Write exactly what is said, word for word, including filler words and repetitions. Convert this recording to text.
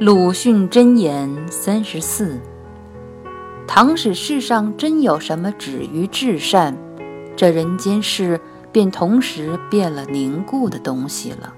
鲁迅箴言三十四：倘使世上真有什么止于至善，这人间世便同时变了凝固的东西了。